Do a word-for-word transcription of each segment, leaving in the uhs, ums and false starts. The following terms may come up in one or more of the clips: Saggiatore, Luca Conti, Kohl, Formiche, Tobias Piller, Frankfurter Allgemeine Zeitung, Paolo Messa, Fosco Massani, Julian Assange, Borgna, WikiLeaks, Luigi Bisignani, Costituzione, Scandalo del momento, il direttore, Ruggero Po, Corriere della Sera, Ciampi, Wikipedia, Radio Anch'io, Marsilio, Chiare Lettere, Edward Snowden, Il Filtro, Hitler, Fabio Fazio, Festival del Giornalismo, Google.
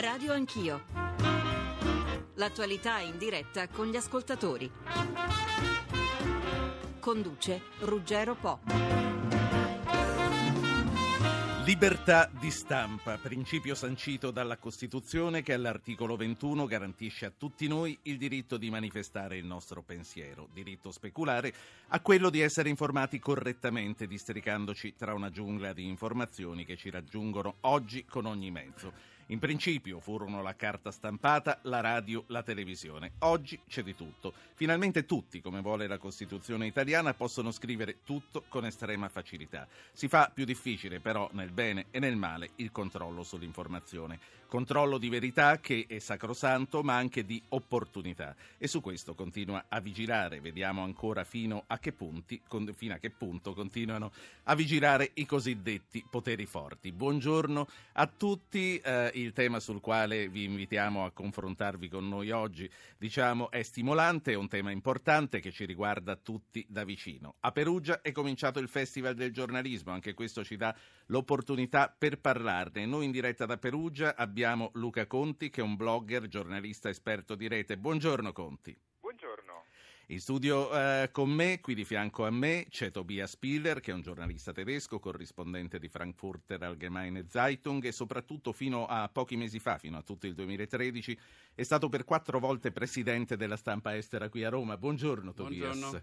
Radio Anch'io. L'attualità in diretta con gli ascoltatori. Conduce Ruggero Po. Libertà di stampa, principio sancito dalla Costituzione che all'articolo ventuno garantisce a tutti noi il diritto di manifestare il nostro pensiero, diritto speculare a quello di essere informati correttamente, districandoci tra una giungla di informazioni che ci raggiungono oggi con ogni mezzo. In principio furono la carta stampata, la radio, la televisione. Oggi c'è di tutto. Finalmente tutti, come vuole la Costituzione italiana, possono scrivere tutto con estrema facilità. Si fa più difficile però, nel bene e nel male, il controllo sull'informazione. Controllo di verità che è sacrosanto, ma anche di opportunità. E su questo continua a vigilare. Vediamo ancora fino a che punti, con, fino a che punto continuano a vigilare i cosiddetti poteri forti. Buongiorno a tutti. Eh, Il tema sul quale vi invitiamo a confrontarvi con noi oggi, diciamo, è stimolante, è un tema importante che ci riguarda tutti da vicino. A Perugia è cominciato il Festival del Giornalismo, anche questo ci dà l'opportunità per parlarne. Noi in diretta da Perugia abbiamo Luca Conti, che è un blogger, giornalista, esperto di rete. Buongiorno Conti. In studio eh, con me, qui di fianco a me, c'è Tobias Piller, che è un giornalista tedesco, corrispondente di Frankfurter Allgemeine Zeitung e soprattutto fino a pochi mesi fa, fino a tutto il duemilatredici, è stato per quattro volte presidente della stampa estera qui a Roma. Buongiorno Tobias. Buongiorno.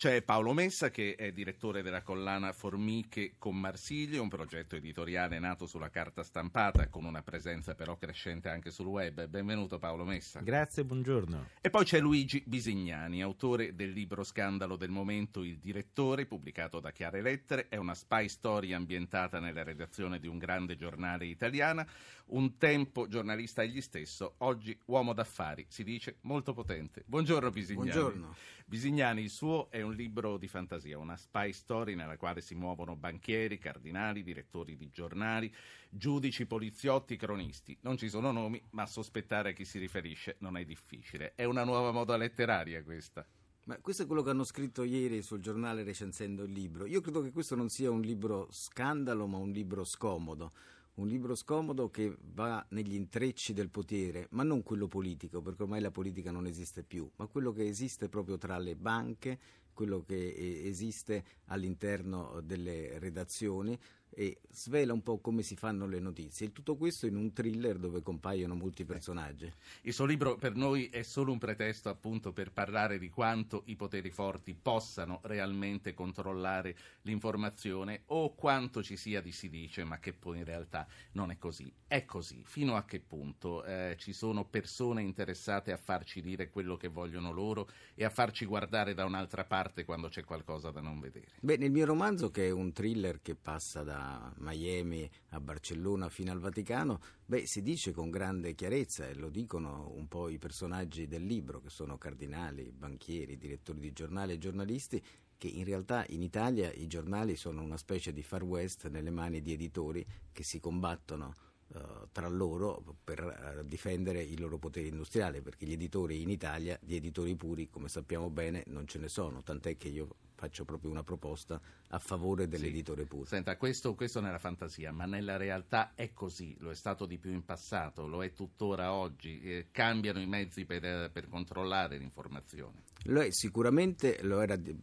C'è Paolo Messa, che è direttore della collana Formiche con Marsilio, un progetto editoriale nato sulla carta stampata, con una presenza però crescente anche sul web. Benvenuto Paolo Messa. Grazie, buongiorno. E poi c'è Luigi Bisignani, autore del libro Scandalo del momento, il direttore, pubblicato da Chiare Lettere. È una spy story ambientata nella redazione di un grande giornale italiana. Un tempo giornalista egli stesso, oggi uomo d'affari, si dice molto potente. Buongiorno Bisignani. Buongiorno. Bisignani, il suo è un libro di fantasia, una spy story nella quale si muovono banchieri, cardinali, direttori di giornali, giudici, poliziotti, cronisti. Non ci sono nomi, ma sospettare a chi si riferisce non è difficile. È una nuova moda letteraria questa. Ma questo è quello che hanno scritto ieri sul giornale recensendo il libro. Io credo che questo non sia un libro scandalo, ma un libro scomodo. Un libro scomodo che va negli intrecci del potere, ma non quello politico, perché ormai la politica non esiste più, ma quello che esiste proprio tra le banche, quello che esiste all'interno delle redazioni, e svela un po' come si fanno le notizie. E tutto questo in un thriller dove compaiono molti personaggi. Il suo libro per noi è solo un pretesto, appunto, per parlare di quanto i poteri forti possano realmente controllare l'informazione, o quanto ci sia di si dice ma che poi in realtà non è così. È così fino a che punto eh, ci sono persone interessate a farci dire quello che vogliono loro e a farci guardare da un'altra parte quando c'è qualcosa da non vedere. Beh, nel mio romanzo, che è un thriller che passa da a Miami a Barcellona fino al Vaticano, beh, si dice con grande chiarezza, e lo dicono un po' i personaggi del libro, che sono cardinali, banchieri, direttori di giornale e giornalisti, che in realtà in Italia i giornali sono una specie di Far West nelle mani di editori che si combattono uh, tra loro per uh, difendere il loro potere industriale, perché gli editori in Italia, gli editori puri, come sappiamo bene, non ce ne sono, tant'è che io faccio proprio una proposta a favore dell'editore sì. puro. Senta, questo, questo nella fantasia, ma nella realtà è così, lo è stato di più in passato, lo è tuttora oggi, eh, cambiano i mezzi per, per controllare l'informazione. Lo è, sicuramente lo era di,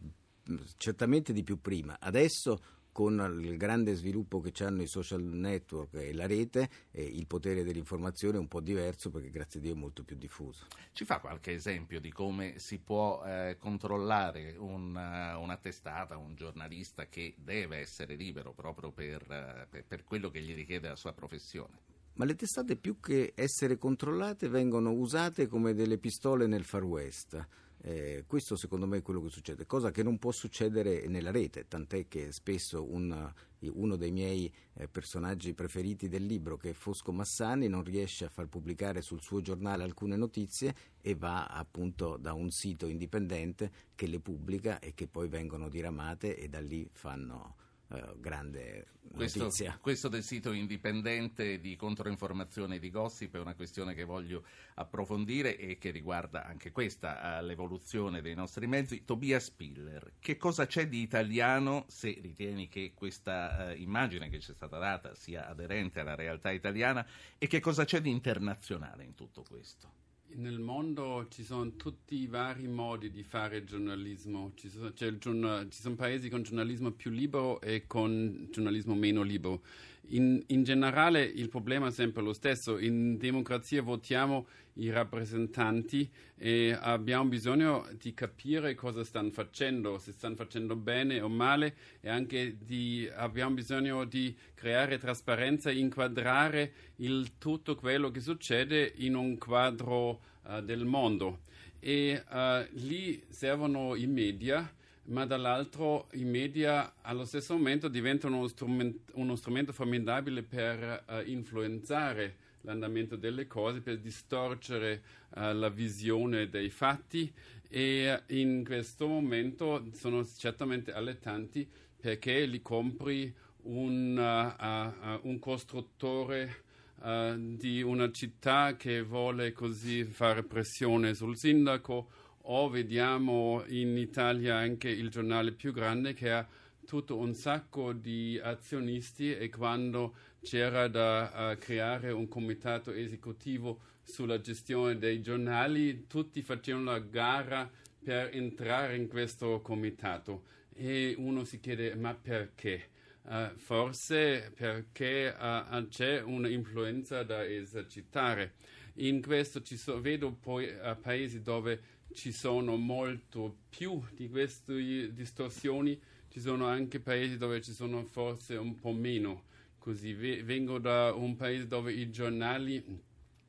certamente di più prima, adesso con il grande sviluppo che hanno i social network e la rete, eh, il potere dell'informazione è un po' diverso, perché grazie a Dio è molto più diffuso. Ci fa qualche esempio di come si può eh, controllare una, una testata, un giornalista che deve essere libero proprio per, eh, per quello che gli richiede la sua professione? Ma le testate, più che essere controllate, vengono usate come delle pistole nel Far West. Eh, questo secondo me è quello che succede, cosa che non può succedere nella rete, tant'è che spesso un, uno dei miei eh, personaggi preferiti del libro, che è Fosco Massani, non riesce a far pubblicare sul suo giornale alcune notizie e va appunto da un sito indipendente che le pubblica e che poi vengono diramate e da lì fanno Uh, grande questo, notizia. Questo del sito indipendente di controinformazione e di gossip è una questione che voglio approfondire e che riguarda anche questa, l'evoluzione dei nostri mezzi. Tobias Piller, che cosa c'è di italiano, se ritieni che questa uh, immagine che ci è stata data sia aderente alla realtà italiana, e che cosa c'è di internazionale in tutto questo? Nel mondo ci sono tutti i vari modi di fare giornalismo, ci sono, c'è il giorno, ci sono paesi con giornalismo più libero e con giornalismo meno libero. In, in generale il problema è sempre lo stesso: in democrazia votiamo i rappresentanti e abbiamo bisogno di capire cosa stanno facendo, se stanno facendo bene o male, e anche di, abbiamo bisogno di creare trasparenza e inquadrare il tutto quello che succede in un quadro uh, del mondo. E uh, lì servono i media, ma dall'altro i media allo stesso momento diventano uno strumento, uno strumento formidabile per uh, influenzare l'andamento delle cose, per distorcere uh, la visione dei fatti, e in questo momento sono certamente allettanti, perché li compri un, uh, uh, uh, un costruttore uh, di una città che vuole così fare pressione sul sindaco, o vediamo in Italia anche il giornale più grande che ha tutto un sacco di azionisti, e quando c'era da uh, creare un comitato esecutivo sulla gestione dei giornali, tutti facevano la gara per entrare in questo comitato, e uno si chiede: ma perché? Uh, forse perché uh, c'è un'influenza da esercitare. In questo ci so- vedo poi uh, paesi dove ci sono molto più di queste distorsioni, ci sono anche paesi dove ci sono forse un po' meno. Così vengo da un paese dove i giornali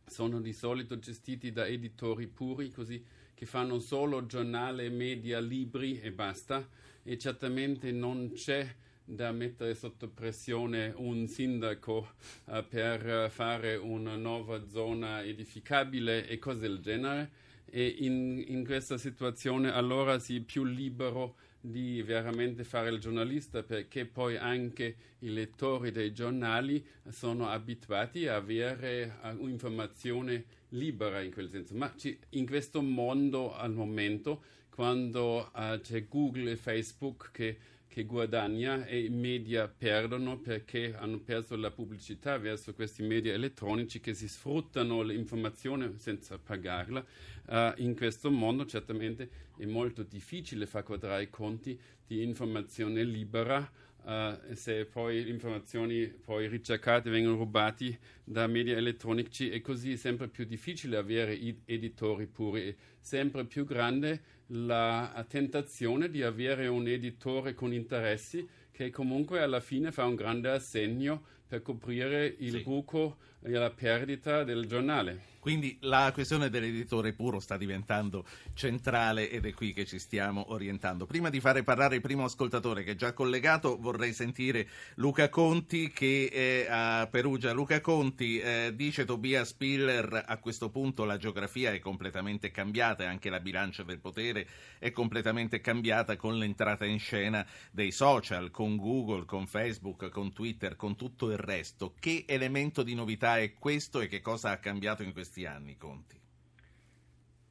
sono di solito gestiti da editori puri, così che fanno solo giornale, media, libri e basta, e certamente non c'è da mettere sotto pressione un sindaco uh, per uh, fare una nuova zona edificabile e cose del genere. E in, in questa situazione allora si è più libero di veramente fare il giornalista, perché poi anche i lettori dei giornali sono abituati a avere uh, informazione libera in quel senso. Ma ci, in questo mondo al momento, quando uh, c'è Google e Facebook che, che guadagna, e i media perdono perché hanno perso la pubblicità verso questi media elettronici che si sfruttano l'informazione senza pagarla, uh, in questo mondo certamente è molto difficile far quadrare i conti di informazione libera, uh, se poi informazioni poi ricercate vengono rubate da media elettronici, e così è sempre più difficile avere editori puri. È sempre più grande la tentazione di avere un editore con interessi, che comunque alla fine fa un grande assegno per coprire il sì. buco e la perdita del giornale. Quindi la questione dell'editore puro sta diventando centrale, ed è qui che ci stiamo orientando. Prima di fare parlare il primo ascoltatore, che è già collegato, vorrei sentire Luca Conti, che è a Perugia. Luca Conti, eh, dice Tobias Piller: a questo punto la geografia è completamente cambiata, e anche la bilancia del potere è completamente cambiata con l'entrata in scena dei social, con Google, con Facebook, con Twitter, con tutto il resto. Che elemento di novità è questo, e che cosa ha cambiato in questo anni, Conti?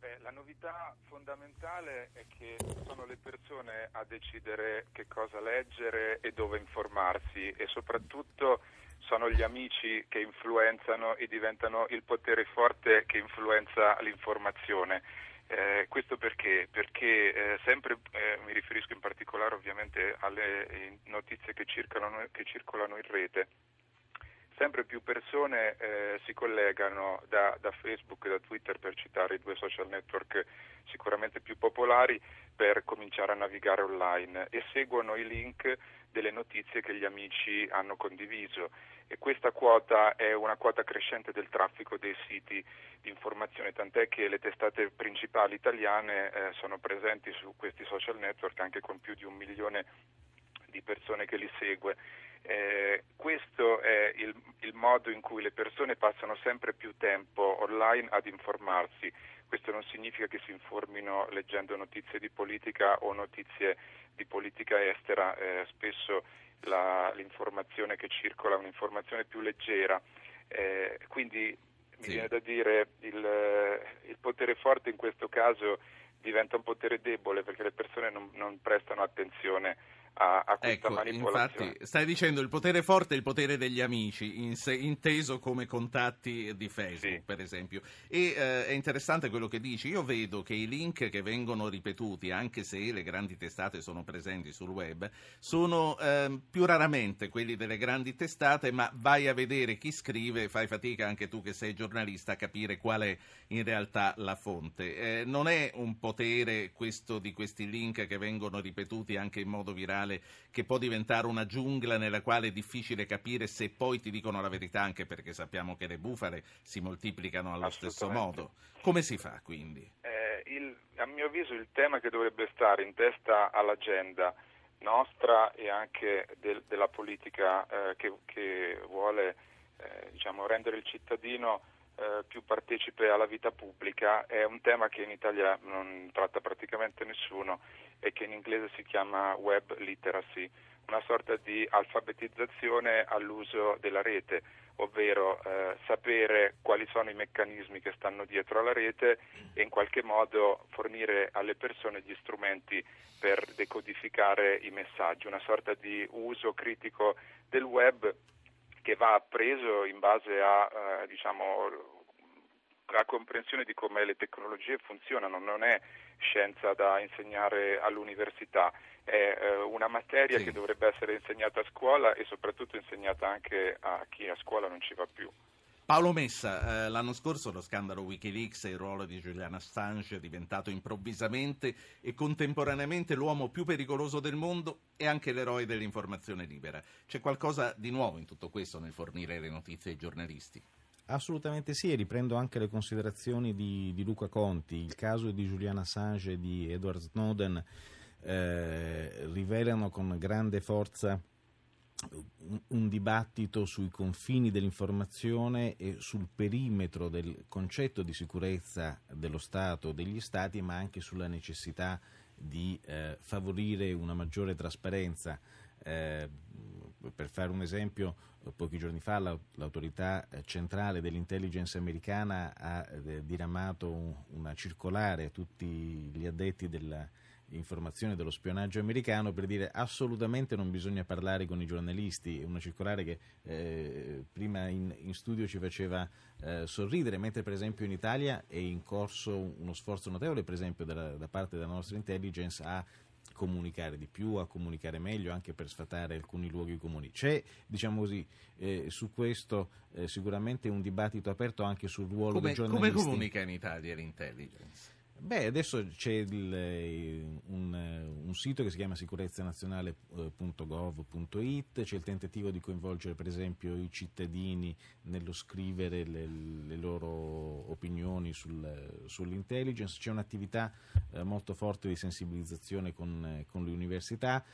Beh, la novità fondamentale è che sono le persone a decidere che cosa leggere e dove informarsi, e soprattutto sono gli amici che influenzano e diventano il potere forte che influenza l'informazione. Eh, questo perché? Perché eh, sempre eh, mi riferisco in particolare ovviamente alle notizie che circolano, che circolano in rete. Sempre più persone eh, si collegano da, da Facebook e da Twitter, per citare i due social network sicuramente più popolari, per cominciare a navigare online, e seguono i link delle notizie che gli amici hanno condiviso. E questa quota è una quota crescente del traffico dei siti di informazione, tant'è che le testate principali italiane eh, sono presenti su questi social network, anche con più di un milione di persone che li segue. Eh, questo è il, il modo in cui le persone passano sempre più tempo online ad informarsi, Questo non significa che si informino leggendo notizie di politica o notizie di politica estera, eh, spesso la, l'informazione che circola è un'informazione più leggera, eh, quindi mi sì. viene da dire il, il potere forte in questo caso diventa un potere debole, perché le persone non, non prestano attenzione a, a questa ecco, manipolazione. Infatti stai dicendo il potere forte è il potere degli amici, in se, inteso come contatti di Facebook, sì. per esempio. E eh, è interessante quello che dici. Io vedo che i link che vengono ripetuti, anche se le grandi testate sono presenti sul web, sono eh, più raramente quelli delle grandi testate, ma vai a vedere chi scrive, fai fatica anche tu che sei giornalista a capire qual è in realtà la fonte. Eh, non è un potere questo di questi link che vengono ripetuti anche in modo virale, che può diventare una giungla nella quale è difficile capire se poi ti dicono la verità, anche perché sappiamo che le bufale si moltiplicano allo stesso modo. Come si fa quindi? Eh, il, a mio avviso il tema che dovrebbe stare in testa all'agenda nostra e anche del, della politica eh, che, che vuole eh, diciamo, rendere il cittadino eh, più partecipe alla vita pubblica, è un tema che in Italia non tratta praticamente nessuno e che in inglese si chiama web literacy, una sorta di alfabetizzazione all'uso della rete, ovvero eh, sapere quali sono i meccanismi che stanno dietro alla rete e in qualche modo fornire alle persone gli strumenti per decodificare i messaggi, una sorta di uso critico del web che va appreso in base a eh, diciamo la comprensione di come le tecnologie funzionano. Non è scienza da insegnare all'università, è eh, una materia sì. che dovrebbe essere insegnata a scuola e soprattutto insegnata anche a chi a scuola non ci va più. Paolo Messa, eh, l'anno scorso lo scandalo WikiLeaks e il ruolo di Julian Assange è diventato improvvisamente e contemporaneamente l'uomo più pericoloso del mondo e anche l'eroe dell'informazione libera. C'è qualcosa di nuovo in tutto questo nel fornire le notizie ai giornalisti? Assolutamente sì, e riprendo anche le considerazioni di, di Luca Conti. Il caso di Julian Assange e di Edward Snowden eh, rivelano con grande forza un, un dibattito sui confini dell'informazione e sul perimetro del concetto di sicurezza dello Stato, degli Stati, ma anche sulla necessità di eh, favorire una maggiore trasparenza. Eh, per fare un esempio, pochi giorni fa l'autorità centrale dell'intelligence americana ha diramato una circolare a tutti gli addetti dell'informazione e dello spionaggio americano per dire assolutamente non bisogna parlare con i giornalisti, una circolare che eh, prima in, in studio ci faceva eh, sorridere, mentre per esempio in Italia è in corso uno sforzo notevole per esempio da, da parte della nostra intelligence a comunicare di più, a comunicare meglio, anche per sfatare alcuni luoghi comuni. C'è, diciamo così, eh, su questo eh, sicuramente un dibattito aperto anche sul ruolo come, dei giornalisti. Come comunica in Italia l'intelligence? Beh, adesso c'è il, un, un sito che si chiama sicurezzanazionale punto gov punto it, c'è il tentativo di coinvolgere per esempio i cittadini nello scrivere le, le loro opinioni sul, sull'intelligence, c'è un'attività eh, molto forte di sensibilizzazione con, con le università.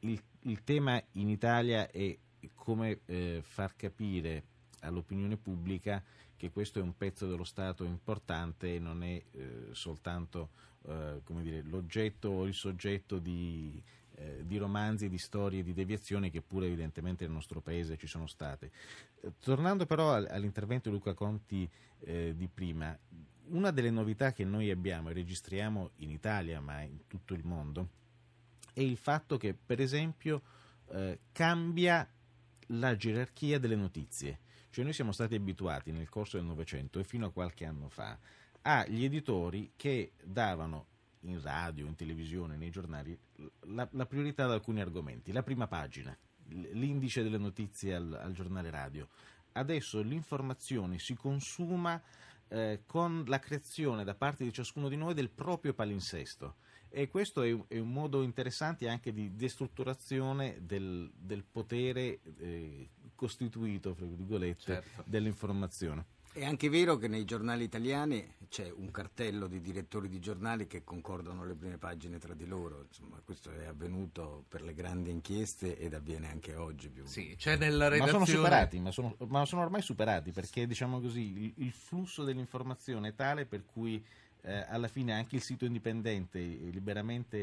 Il, il tema in Italia è come eh, far capire all'opinione pubblica che questo è un pezzo dello Stato importante e non è eh, soltanto eh, come dire, l'oggetto o il soggetto di, eh, di romanzi, di storie, di deviazioni che pure evidentemente nel nostro paese ci sono state. Eh, tornando però all'intervento di Luca Conti eh, di prima, una delle novità che noi abbiamo e registriamo in Italia ma in tutto il mondo è il fatto che per esempio eh, cambia la gerarchia delle notizie. Cioè noi siamo stati abituati nel corso del Novecento e fino a qualche anno fa agli editori che davano in radio, in televisione, nei giornali la, la priorità ad alcuni argomenti, la prima pagina, l'indice delle notizie al, al giornale radio. Adesso l'informazione si consuma eh, con la creazione da parte di ciascuno di noi del proprio palinsesto e questo è, è un modo interessante anche di destrutturazione del, del potere eh, costituito, fra virgolette, certo. dell'informazione. È anche vero che nei giornali italiani c'è un cartello di direttori di giornali che concordano le prime pagine tra di loro, insomma questo è avvenuto per le grandi inchieste ed avviene anche oggi più. Sì, c'è nella redazione... Ma sono superati, ma sono, ma sono ormai superati perché diciamo così il, il flusso dell'informazione è tale per cui eh, alla fine anche il sito indipendente, liberamente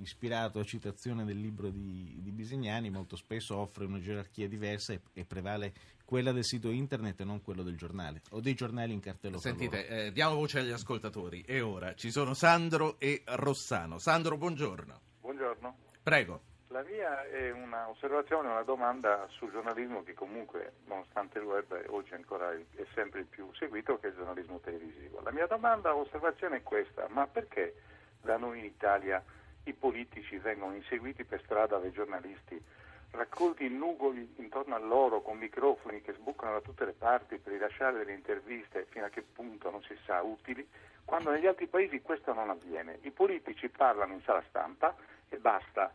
ispirato a citazione del libro di, di Bisignani, molto spesso offre una gerarchia diversa e, e prevale quella del sito internet e non quello del giornale o dei giornali in cartello. Sentite, eh, diamo voce agli ascoltatori e ora ci sono Sandro e Rossano. Sandro, buongiorno. Buongiorno. Prego. La mia è un'osservazione, una domanda sul giornalismo che comunque, nonostante il web, oggi ancora è sempre il più seguito, che è il giornalismo televisivo. La mia domanda, osservazione è questa: ma perché da noi in Italia i politici vengono inseguiti per strada dai giornalisti, raccolti in nugoli intorno a loro, con microfoni che sbucano da tutte le parti per rilasciare delle interviste, fino a che punto non si sa, utili, quando negli altri paesi questo non avviene? I politici parlano in sala stampa e basta.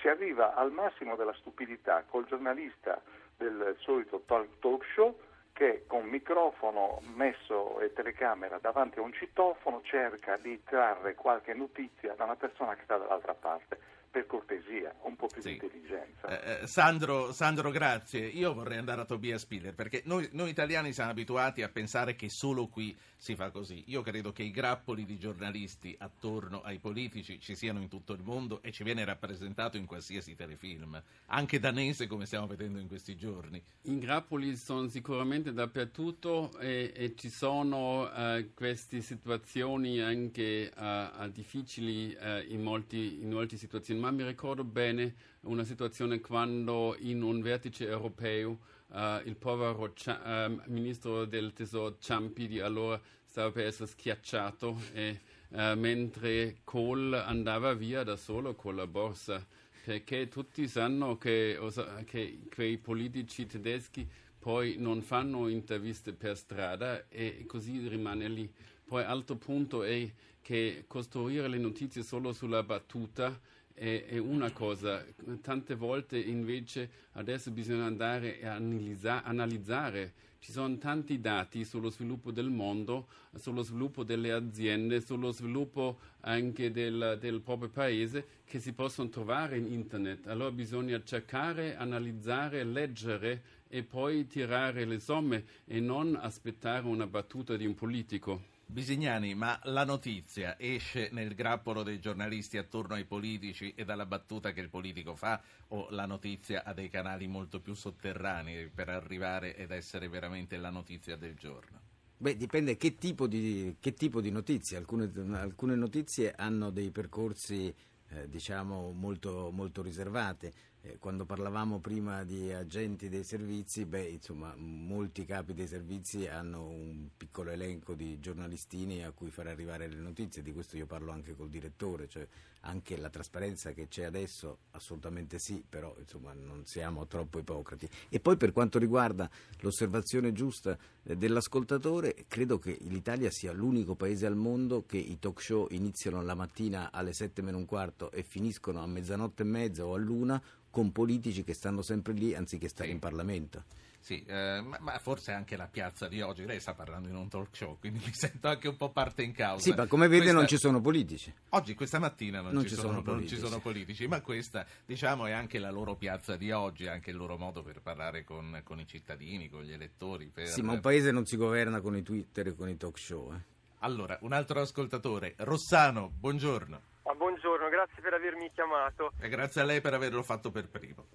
Si arriva al massimo della stupidità col giornalista del solito talk show che, con microfono messo e telecamera davanti a un citofono, cerca di trarre qualche notizia da una persona che sta dall'altra parte. Per cortesia, un po' più sì. di intelligenza. Eh, Sandro, Sandro, grazie. Io vorrei andare a Tobias Piller, perché noi, noi italiani siamo abituati a pensare che solo qui si fa così. Io credo che i grappoli di giornalisti attorno ai politici ci siano in tutto il mondo e ci viene rappresentato in qualsiasi telefilm, anche danese, come stiamo vedendo in questi giorni. I grappoli sono sicuramente dappertutto e, e ci sono eh, queste situazioni anche eh, difficili eh, in molti, in molte situazioni. Ma mi ricordo bene una situazione quando in un vertice europeo uh, il povero Cia- uh, ministro del tesoro Ciampi di allora stava per essere schiacciato e, uh, mentre Kohl andava via da solo con la borsa, perché tutti sanno che, osa- che quei politici tedeschi poi non fanno interviste per strada e così rimane lì. Poi altro punto è che costruire le notizie solo sulla battuta è una cosa, tante volte invece adesso bisogna andare a analizza, analizzare, ci sono tanti dati sullo sviluppo del mondo, sullo sviluppo delle aziende, sullo sviluppo anche del, del proprio paese che si possono trovare in internet, allora bisogna cercare, analizzare, leggere e poi tirare le somme e non aspettare una battuta di un politico. Bisignani, ma la notizia esce nel grappolo dei giornalisti attorno ai politici e dalla battuta che il politico fa, o la notizia ha dei canali molto più sotterranei per arrivare ed essere veramente la notizia del giorno? Beh, dipende che tipo di, che tipo di notizie. Alcune, alcune notizie hanno dei percorsi eh, diciamo molto, molto riservati. Eh, quando parlavamo prima di agenti dei servizi, beh, insomma, molti capi dei servizi hanno un piccolo elenco di giornalistini a cui far arrivare le notizie, di questo io parlo anche col direttore, cioè anche la trasparenza che c'è adesso, assolutamente sì, però insomma non siamo troppo ipocrati. E poi per quanto riguarda l'osservazione giusta eh, dell'ascoltatore, credo che l'Italia sia l'unico paese al mondo che i talk show iniziano la mattina alle sette meno un quarto e finiscono a mezzanotte e mezza o all'una, con politici che stanno sempre lì anziché stare sì. in Parlamento. Sì, eh, ma, ma forse anche la piazza di oggi, lei sta parlando in un talk show, quindi mi sento anche un po' parte in causa. Sì, ma come vede questa... non ci sono politici. Oggi, questa mattina non, non, ci, ci, sono, sono non ci sono politici, ma questa, diciamo, è anche la loro piazza di oggi, anche il loro modo per parlare con, con i cittadini, con gli elettori. Per... Sì, ma un paese non si governa con i Twitter e con i talk show. Eh. Allora, un altro ascoltatore, Rossano, buongiorno. Ah, buongiorno, grazie per avermi chiamato. E grazie a lei per averlo fatto per primo.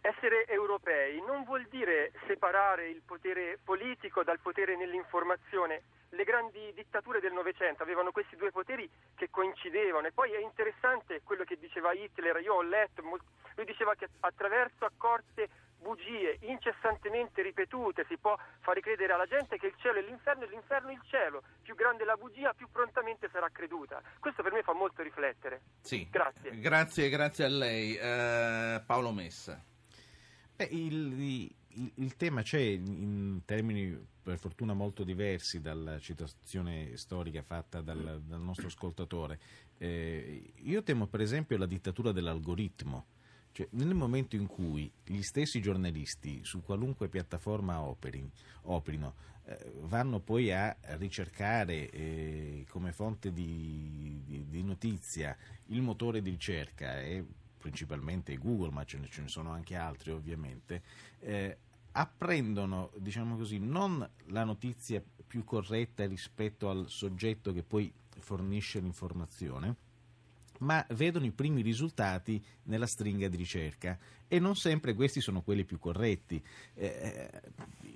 Essere europei non vuol dire separare il potere politico dal potere nell'informazione. Le grandi dittature del Novecento avevano questi due poteri che coincidevano. E poi è interessante quello che diceva Hitler, io ho letto, lui diceva che attraverso accorte bugie incessantemente ripetute si può fare credere alla gente che il cielo è l'inferno e l'inferno il cielo, più grande la bugia più prontamente sarà creduta. Questo per me fa molto riflettere. Sì. Grazie. Grazie, grazie a lei. Uh, Paolo Messa. Beh, il, il, il tema c'è in termini per fortuna molto diversi dalla citazione storica fatta dal, dal nostro ascoltatore. Eh, io temo per esempio la dittatura dell'algoritmo. Cioè, nel momento in cui gli stessi giornalisti su qualunque piattaforma operin, operino eh, vanno poi a ricercare eh, come fonte di, di, di notizia il motore di ricerca, e eh, principalmente Google, ma ce ne, ce ne sono anche altri ovviamente, eh, apprendono, diciamo così, non la notizia più corretta rispetto al soggetto che poi fornisce l'informazione, ma vedono i primi risultati nella stringa di ricerca e non sempre questi sono quelli più corretti. Eh,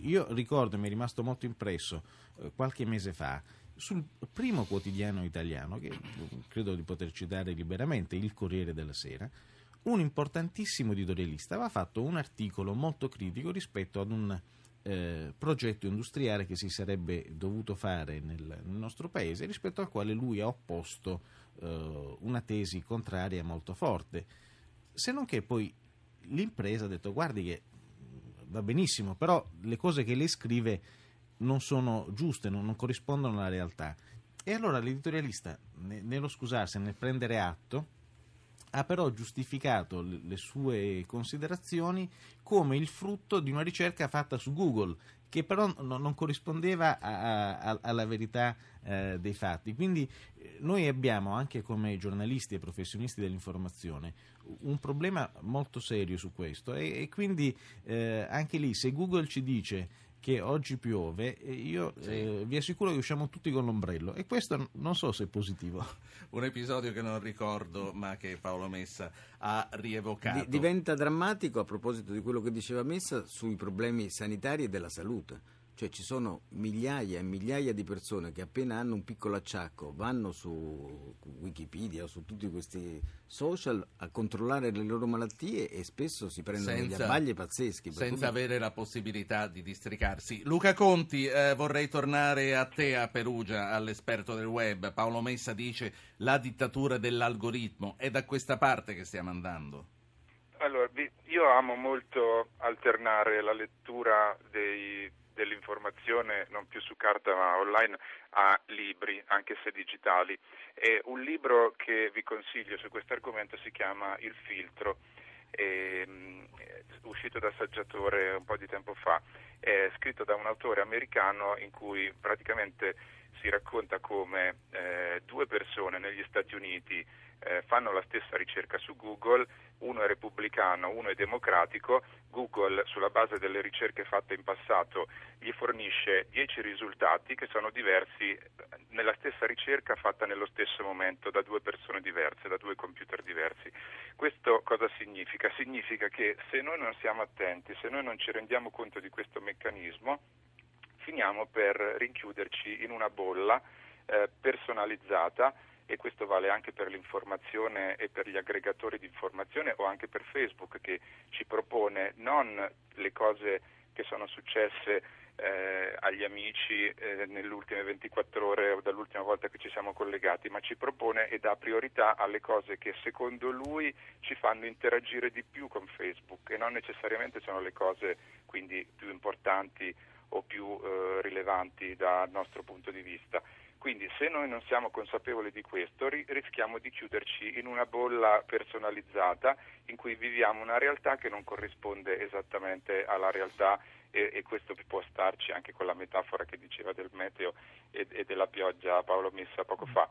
io ricordo, mi è rimasto molto impresso, eh, qualche mese fa, sul primo quotidiano italiano, che credo di poter citare liberamente, il Corriere della Sera, un importantissimo editorialista aveva fatto un articolo molto critico rispetto ad un eh, progetto industriale che si sarebbe dovuto fare nel, nel nostro paese, rispetto al quale lui ha opposto eh, una tesi contraria molto forte. Se non che poi l'impresa ha detto: guardi che va benissimo, però le cose che lei scrive non sono giuste, non, non corrispondono alla realtà. E allora l'editorialista, ne, nello scusarsi, nel prendere atto, ha però giustificato le, le sue considerazioni come il frutto di una ricerca fatta su Google, che però no, non corrispondeva a, a, alla verità eh, dei fatti. Quindi eh, noi abbiamo, anche come giornalisti e professionisti dell'informazione, un problema molto serio su questo, e, e quindi eh, anche lì, se Google ci dice che oggi piove, io eh, vi assicuro che usciamo tutti con l'ombrello, e questo non so se è positivo. Un episodio che non ricordo, ma che Paolo Messa ha rievocato. D- diventa drammatico a proposito di quello che diceva Messa sui problemi sanitari e della salute. Cioè, ci sono migliaia e migliaia di persone che appena hanno un piccolo acciacco vanno su Wikipedia o su tutti questi social a controllare le loro malattie, e spesso si prendono senza, degli abbagli pazzeschi. Senza avere la possibilità di districarsi. Luca Conti, eh, vorrei tornare a te a Perugia, all'esperto del web. Paolo Messa dice: la dittatura dell'algoritmo, è da questa parte che stiamo andando? Allora, io amo molto alternare la lettura dei dell'informazione non più su carta ma online a libri, anche se digitali, e un libro che vi consiglio su questo argomento si chiama Il Filtro, è uscito da Saggiatore un po' di tempo fa, è scritto da un autore americano in cui praticamente si racconta come eh, due persone negli Stati Uniti eh, fanno la stessa ricerca su Google, uno è repubblicano, uno è democratico. Google, sulla base delle ricerche fatte in passato, gli fornisce dieci risultati che sono diversi nella stessa ricerca fatta nello stesso momento da due persone diverse, da due computer diversi. Questo cosa significa? Significa che se noi non siamo attenti, se noi non ci rendiamo conto di questo meccanismo, finiamo per rinchiuderci in una bolla eh, personalizzata, e questo vale anche per l'informazione e per gli aggregatori di informazione, o anche per Facebook, che ci propone non le cose che sono successe eh, agli amici eh, nelle ultime ventiquattro ore o dall'ultima volta che ci siamo collegati, ma ci propone e dà priorità alle cose che secondo lui ci fanno interagire di più con Facebook, e non necessariamente sono le cose quindi più importanti o più eh, rilevanti dal nostro punto di vista. Quindi se noi non siamo consapevoli di questo, ri- rischiamo di chiuderci in una bolla personalizzata in cui viviamo una realtà che non corrisponde esattamente alla realtà, e, e questo può starci anche con la metafora che diceva del meteo e, e della pioggia Paolo Messa poco fa.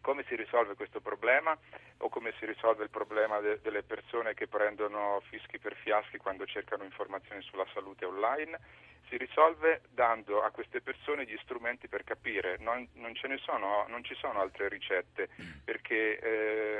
Come si risolve questo problema, o come si risolve il problema de- delle persone che prendono fischi per fiaschi quando cercano informazioni sulla salute online? Si risolve dando a queste persone gli strumenti per capire, non, non ce ne sono, non ci sono altre ricette, perché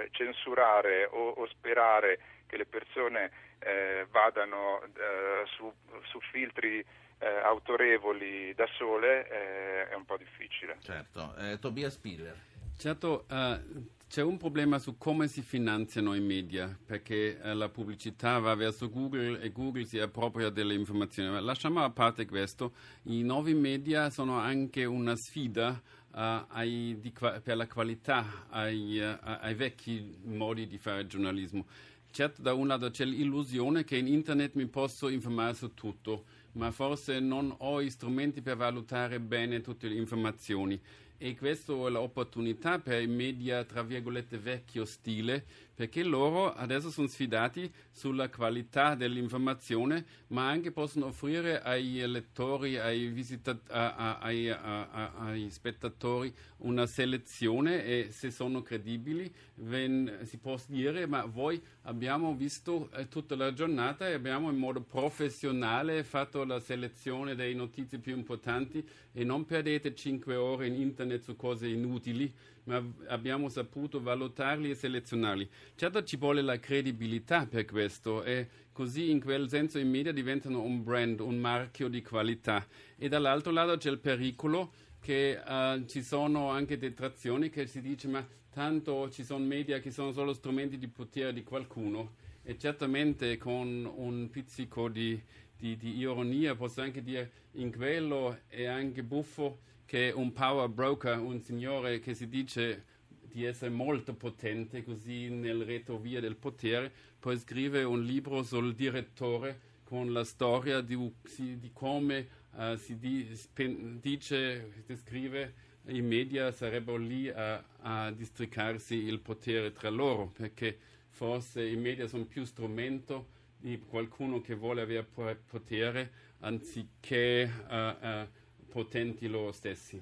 eh, censurare o, o sperare che le persone eh, vadano eh, su, su filtri Eh, autorevoli da sole eh, è un po' difficile. Certo, eh, Tobias Piller. Certo, eh, c'è un problema su come si finanziano i media, perché eh, la pubblicità va verso Google e Google si appropria delle informazioni. Ma lasciamo a parte questo, i nuovi media sono anche una sfida Uh, ai, di, per la qualità ai, uh, ai vecchi modi di fare giornalismo. Certo, da un lato c'è l'illusione che in internet mi posso informare su tutto, ma forse non ho gli strumenti per valutare bene tutte le informazioni, e questa è l'opportunità per i media, tra virgolette, vecchio stile, perché loro adesso sono sfidati sulla qualità dell'informazione, ma anche possono offrire ai lettori, ai, visitat- a, a, ai, a, a, ai spettatori una selezione, e se sono credibili ven- si può dire: ma voi abbiamo visto eh, tutta la giornata e abbiamo in modo professionale fatto la selezione delle notizie più importanti, e non perdete cinque ore in internet su cose inutili, ma abbiamo saputo valutarli e selezionarli. Certo ci vuole la credibilità per questo, e così in quel senso i media diventano un brand, un marchio di qualità. E dall'altro lato c'è il pericolo che uh, ci sono anche detrazioni, che si dice ma tanto ci sono media che sono solo strumenti di potere di qualcuno, e certamente con un pizzico di, di, di ironia posso anche dire in quello è anche buffo che un power broker, un signore che si dice di essere molto potente, così nel retrovia del potere, poi scrive un libro sul direttore con la storia di, di come uh, si di, spen, dice, descrive i media sarebbero lì a, a districarsi il potere tra loro, perché forse i media sono più strumento di qualcuno che vuole avere potere anziché uh, uh, potenti loro stessi.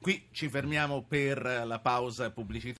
Qui ci fermiamo per la pausa pubblicitaria.